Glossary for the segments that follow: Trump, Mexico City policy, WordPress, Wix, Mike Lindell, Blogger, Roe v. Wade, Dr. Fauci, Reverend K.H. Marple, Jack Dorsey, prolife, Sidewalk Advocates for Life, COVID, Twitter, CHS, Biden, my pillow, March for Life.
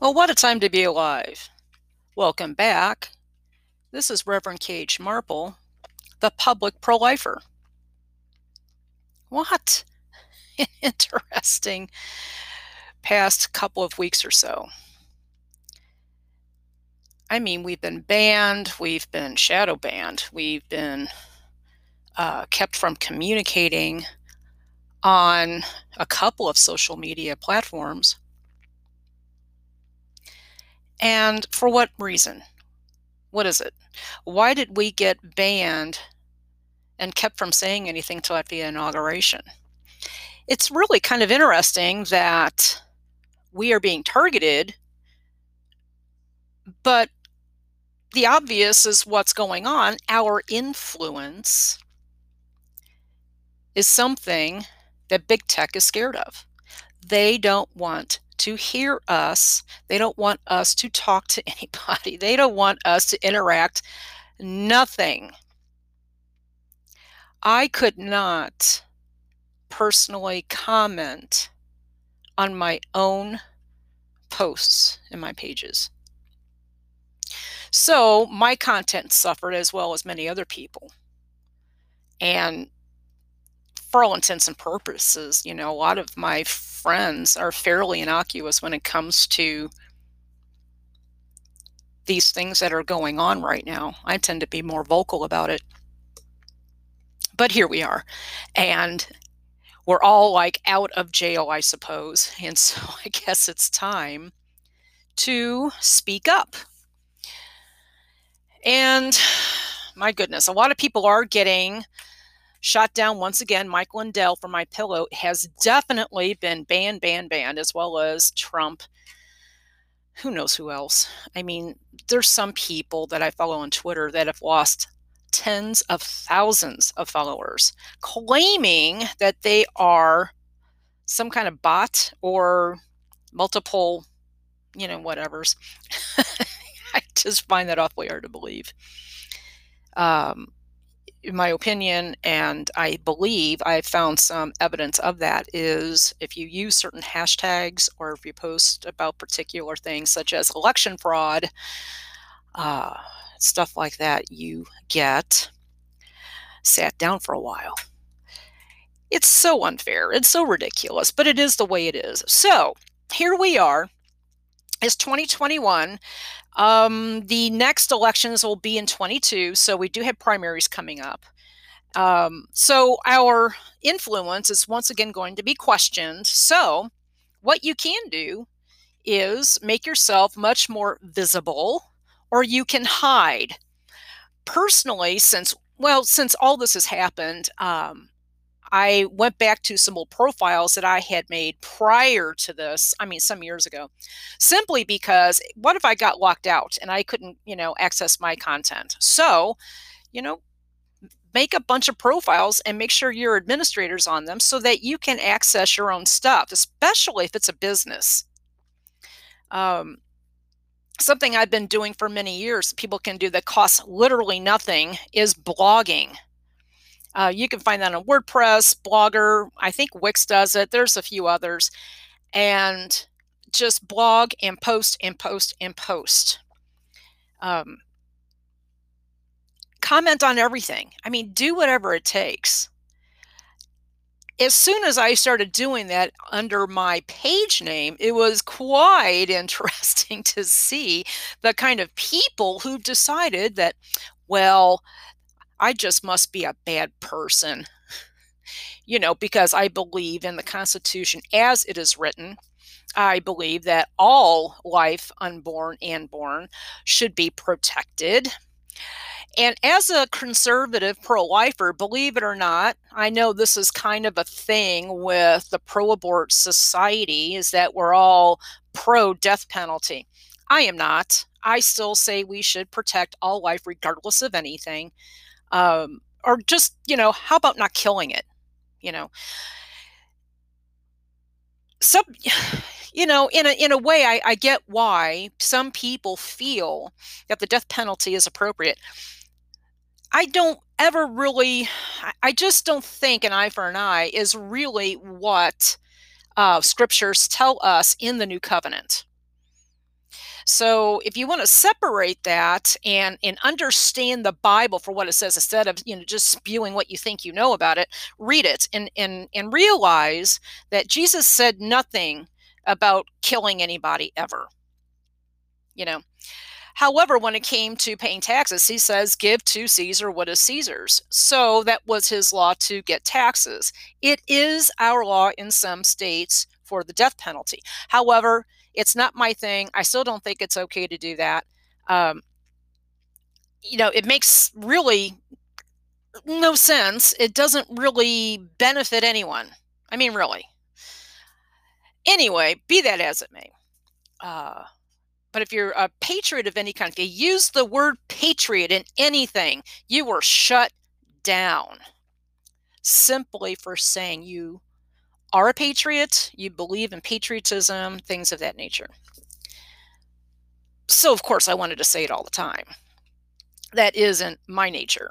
Well, what a time to be alive. Welcome back. This is Reverend K.H. Marple, the public pro-lifer. What an interesting past couple of weeks or so. I mean, we've been banned, we've been shadow banned, we've been kept from communicating on a couple of social media platforms. And for what reason? What is it? Why did we get banned and kept from saying anything till at the inauguration? It's really kind of interesting that we are being targeted, but the obvious is what's going on. Our influence is something that big tech is scared of. They don't want to hear us. They don't want us to talk to anybody. They don't want us to interact. Nothing. I could not personally comment on my own posts in my pages. So my content suffered as well as many other people. And for all intents and purposes, you know, a lot of my friends are fairly innocuous when it comes to these things that are going on right now. I tend to be more vocal about it. But here we are. And we're all like out of jail, I suppose. And so I guess it's time to speak up. And my goodness, a lot of people are getting shot down once again. Mike Lindell from My Pillow has definitely been banned, as well as Trump. Who knows who else? I mean, there's some people that I follow on Twitter that have lost tens of thousands of followers, claiming that they are some kind of bot or multiple, you know, whatevers. I just find that awfully hard to believe. In my opinion, and I believe I found some evidence of that, is if you use certain hashtags or if you post about particular things such as election fraud, stuff like that, you get sat down for a while. It's so unfair. It's so ridiculous, but it is the way it is. So here we are. It's 2021. The next elections will be in 2022, so we do have primaries coming up. So our influence is once again going to be questioned. So what you can do is make yourself much more visible, or you can hide. Personally, since all this has happened, I went back to some old profiles that I had made prior to this, some years ago, simply because what if I got locked out and I couldn't, access my content? So, make a bunch of profiles and make sure you're administrators on them so that you can access your own stuff, especially if it's a business. Something I've been doing for many years, people can do that costs literally nothing, is blogging. You can find that on WordPress, Blogger. I think Wix does it. There's a few others. And just blog and post. Comment on everything. Do whatever it takes. As soon as I started doing that under my page name, it was quite interesting to see the kind of people who decided that, well, I just must be a bad person, because I believe in the Constitution as it is written. I believe that all life, unborn and born, should be protected. And as a conservative pro-lifer, believe it or not, I know this is kind of a thing with the pro-abort society, is that we're all pro-death penalty. I am not. I still say we should protect all life regardless of anything. Or just, how about not killing it? In a way, I get why some people feel that the death penalty is appropriate. I don't ever really, I just don't think an eye for an eye is really what scriptures tell us in the New Covenant. So if you want to separate that and understand the Bible for what it says, instead of, you know, just spewing what you think you know about it, read it and realize that Jesus said nothing about killing anybody ever, you know. However, when it came to paying taxes, he says, give to Caesar what is Caesar's. So that was his law to get taxes. It is our law in some states for the death penalty. However, it's not my thing. I still don't think it's okay to do that. You know, it makes really no sense. It doesn't really benefit anyone. I mean, really. Anyway, be that as it may. But if you're a patriot of any kind, if you use the word patriot in anything, you were shut down simply for saying you are a patriot, you believe in patriotism, things of that nature. So, of course, I wanted to say it all the time. That isn't my nature.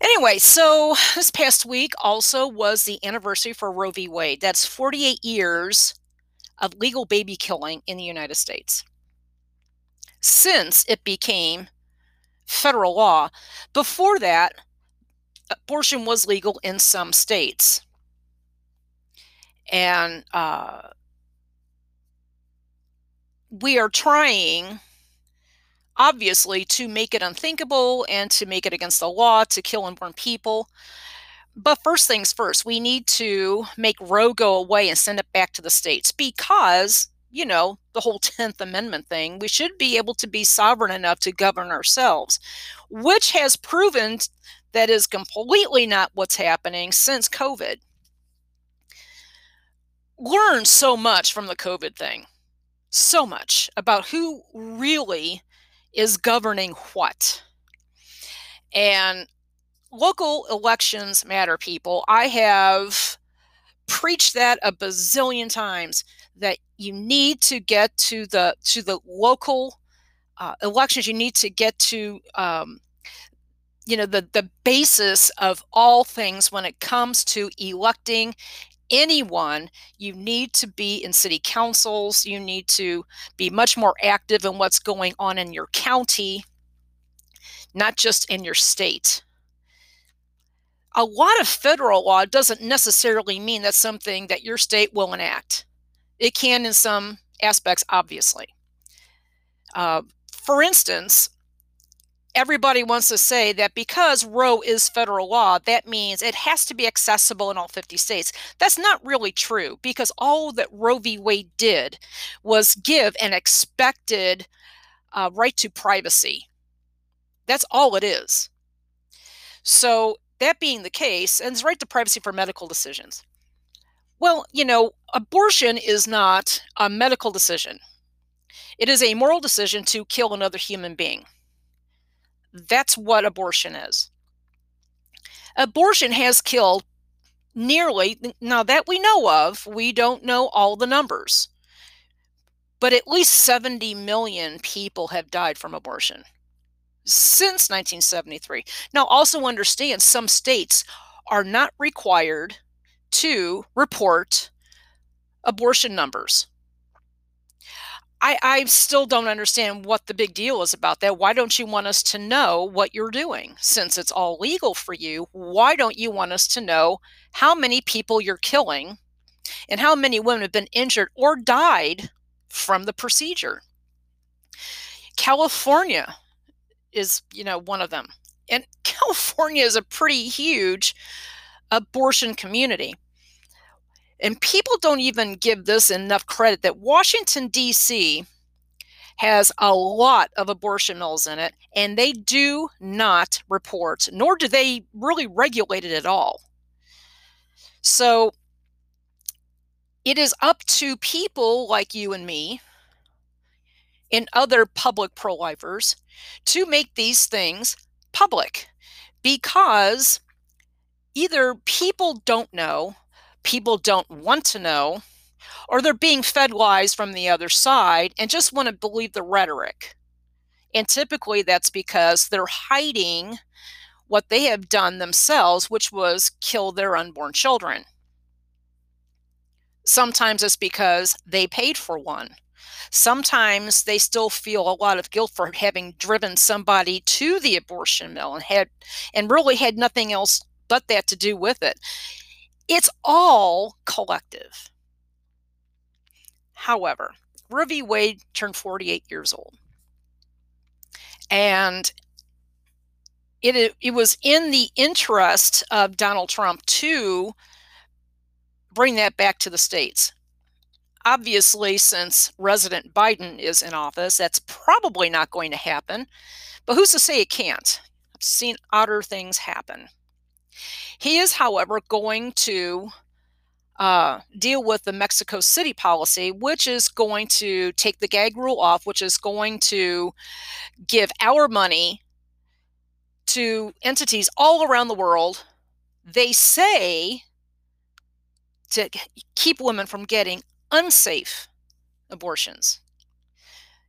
Anyway, so this past week also was the anniversary for Roe v. Wade. That's 48 years of legal baby killing in the United States since it became federal law. Before that, abortion was legal in some states. And we are trying, obviously, to make it unthinkable and to make it against the law to kill unborn people. But first things first, we need to make Roe go away and send it back to the states because, you know, the whole 10th Amendment thing, we should be able to be sovereign enough to govern ourselves, which has proven that is completely not what's happening since COVID. Learned so much from the COVID thing, so much about who really is governing what. And local elections matter, people. I have preached that a bazillion times, that you need to get to the local elections. You need to get to you know, the basis of all things when it comes to electing anyone. You need to be in city councils. You need to be much more active in what's going on in your county, not just in your state. A lot of federal law doesn't necessarily mean that's something that your state will enact. It can in some aspects, obviously. For instance, everybody wants to say that because Roe is federal law, that means it has to be accessible in all 50 states. That's not really true, because all that Roe v. Wade did was give an expected right to privacy. That's all it is. So, that being the case, and it's right to privacy for medical decisions. Well, you know, abortion is not a medical decision. It is a moral decision to kill another human being. That's what abortion is. Abortion has killed nearly, now that we know of, we don't know all the numbers, but at least 70 million people have died from abortion since 1973. Now, also understand some states are not required to report abortion numbers. I still don't understand what the big deal is about that. Why don't you want us to know what you're doing? Since it's all legal for you, why don't you want us to know how many people you're killing and how many women have been injured or died from the procedure? California is, you know, one of them. And California is a pretty huge abortion community. And people don't even give this enough credit that Washington, D.C. has a lot of abortion mills in it, and they do not report, nor do they really regulate it at all. So it is up to people like you and me and other public pro-lifers to make these things public, because either people don't know, people don't want to know, or they're being fed lies from the other side and just want to believe the rhetoric. And typically that's because they're hiding what they have done themselves, which was kill their unborn children. Sometimes it's because they paid for one. Sometimes they still feel a lot of guilt for having driven somebody to the abortion mill and really had nothing else but that to do with it. It's all collective. However, Roe v. Wade turned 48 years old. And it was in the interest of Donald Trump to bring that back to the states. Obviously, since President Biden is in office, that's probably not going to happen. But who's to say it can't? I've seen odder things happen. He is, however, going to deal with the Mexico City policy, which is going to take the gag rule off, which is going to give our money to entities all around the world, they say, to keep women from getting unsafe abortions.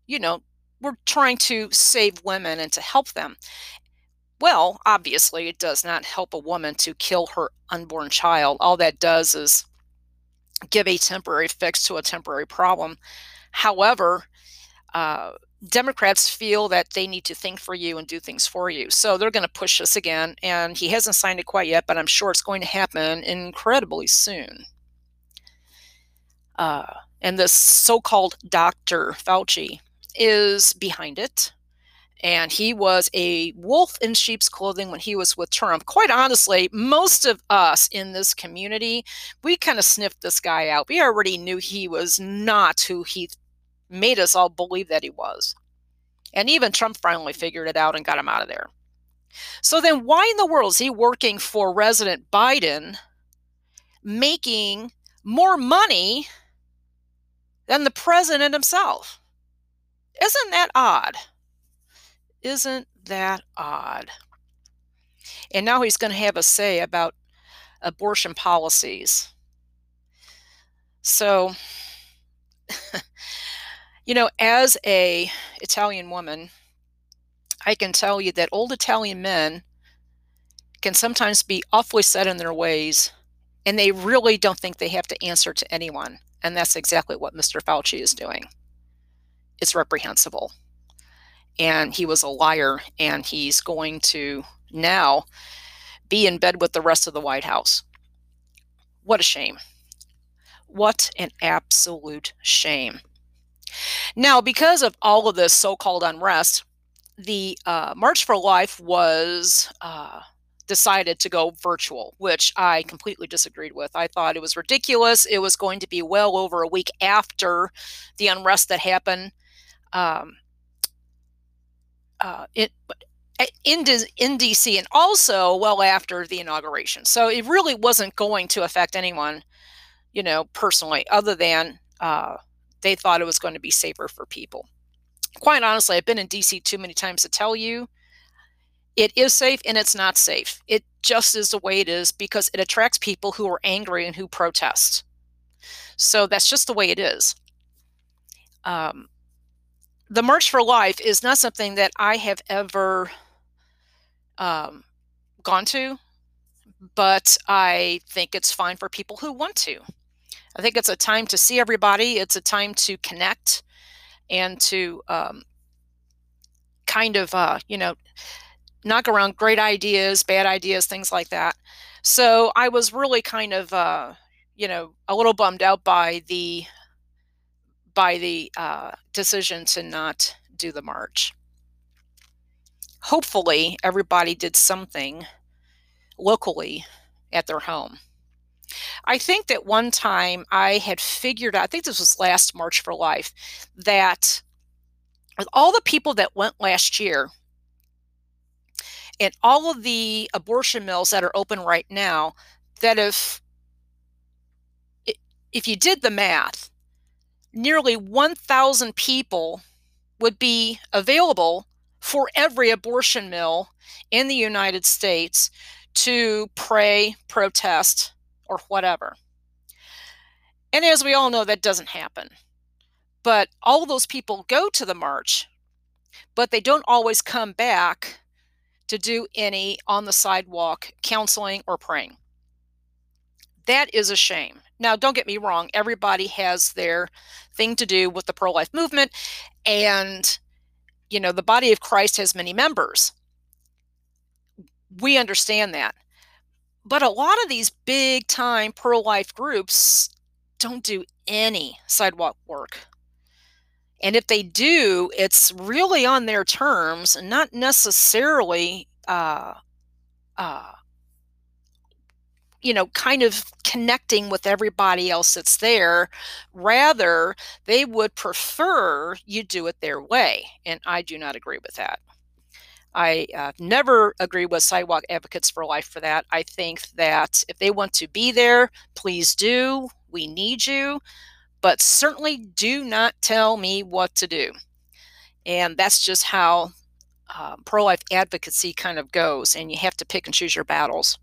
You know, we're trying to save women and to help them. Well, obviously, it does not help a woman to kill her unborn child. All that does is give a temporary fix to a temporary problem. However, Democrats feel that they need to think for you and do things for you. So they're going to push this again. And he hasn't signed it quite yet, but I'm sure it's going to happen incredibly soon. And this so-called Dr. Fauci is behind it. And he was a wolf in sheep's clothing when he was with Trump. Quite honestly, most of us in this community, we kind of sniffed this guy out. We already knew he was not who he made us all believe that he was. And even Trump finally figured it out and got him out of there. So then why in the world is he working for President Biden, making more money than the president himself? Isn't that odd? Isn't that odd? And now he's going to have a say about abortion policies. So, you know, as an Italian woman, I can tell you that old Italian men can sometimes be awfully set in their ways, and they really don't think they have to answer to anyone. And that's exactly what Mr. Fauci is doing. It's reprehensible. And he was a liar, and he's going to now be in bed with the rest of the White House. What a shame. What an absolute shame. Now, because of all of this so-called unrest, the March for Life was decided to go virtual, which I completely disagreed with. I thought it was ridiculous. It was going to be well over a week after the unrest that happened. In DC, and also well after the inauguration. So it really wasn't going to affect anyone, you know, personally, other than they thought it was going to be safer for people. Quite honestly, I've been in DC too many times to tell you it is safe and it's not safe. It just is the way it is because it attracts people who are angry and who protest. So that's just the way it is. The March for Life is not something that I have ever gone to, but I think it's fine for people who want to. I think it's a time to see everybody. It's a time to connect and to knock around great ideas, bad ideas, things like that. So I was really kind of, a little bummed out by the decision to not do the march. Hopefully, everybody did something locally at their home. I think that one time I had figured out, I think this was last March for Life, that with all the people that went last year and all of the abortion mills that are open right now, that if you did the math, nearly 1,000 people would be available for every abortion mill in the United States to pray, protest, or whatever. And as we all know, that doesn't happen. But all those people go to the march, but they don't always come back to do any on the sidewalk counseling or praying. That is a shame. Now, don't get me wrong. Everybody has their thing to do with the pro-life movement. And, you know, the body of Christ has many members. We understand that. But a lot of these big time pro-life groups don't do any sidewalk work. And if they do, it's really on their terms and not necessarily, you know, kind of connecting with everybody else that's there. Rather, they would prefer you do it their way. And I do not agree with that. I never agree with Sidewalk Advocates for Life for that. I think that if they want to be there, please do. We need you. But certainly do not tell me what to do. And that's just how pro-life advocacy kind of goes. And you have to pick and choose your battles.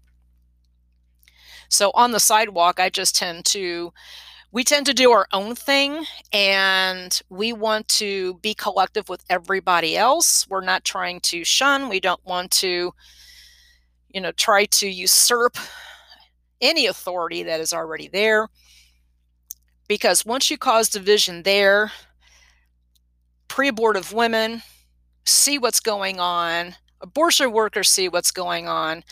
So on the sidewalk, I just tend to do our own thing, and we want to be collective with everybody else. We're not trying to shun. We don't want to, you know, try to usurp any authority that is already there. Because once you cause division there, pre-abortive women see what's going on, abortion workers see what's going on,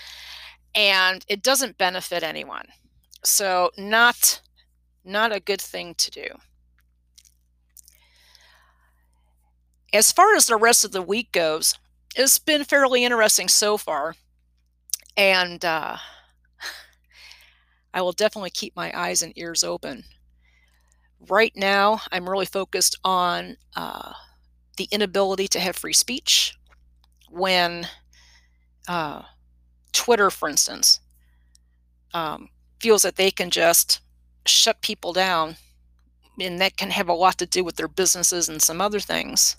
and it doesn't benefit anyone. So not a good thing to do. As far as the rest of the week goes, it's been fairly interesting so far. And I will definitely keep my eyes and ears open. Right now, I'm really focused on the inability to have free speech when Twitter, for instance, feels that they can just shut people down, and that can have a lot to do with their businesses and some other things.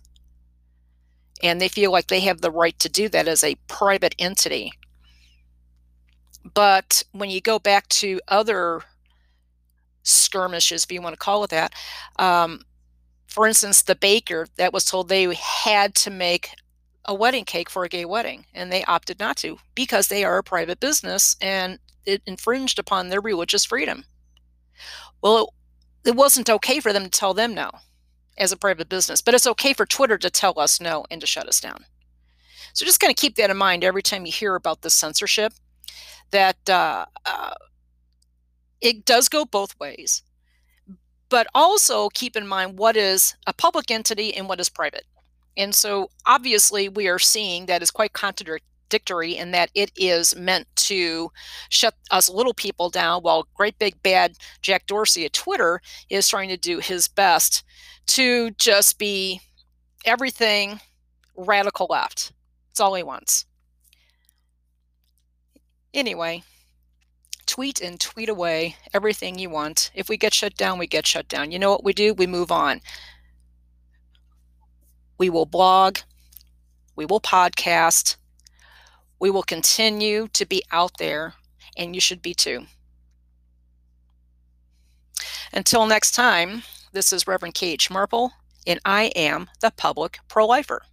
And they feel like they have the right to do that as a private entity. But when you go back to other skirmishes, if you want to call it that, for instance, the baker that was told they had to make a wedding cake for a gay wedding, and they opted not to because they are a private business and it infringed upon their religious freedom. Well, it wasn't okay for them to tell them no as a private business, but it's okay for Twitter to tell us no and to shut us down. So just kind of keep that in mind every time you hear about this censorship, that it does go both ways. But also keep in mind what is a public entity and what is private. And so obviously we are seeing that is quite contradictory, in that it is meant to shut us little people down while great big bad Jack Dorsey at Twitter is trying to do his best to just be everything radical left. It's all he wants. Anyway, tweet and tweet away everything you want. If we get shut down, we get shut down. You know what we do? We move on. We will blog, we will podcast, we will continue to be out there, and you should be too. Until next time, this is Reverend K.H. Marple, and I am the Public Pro-Lifer.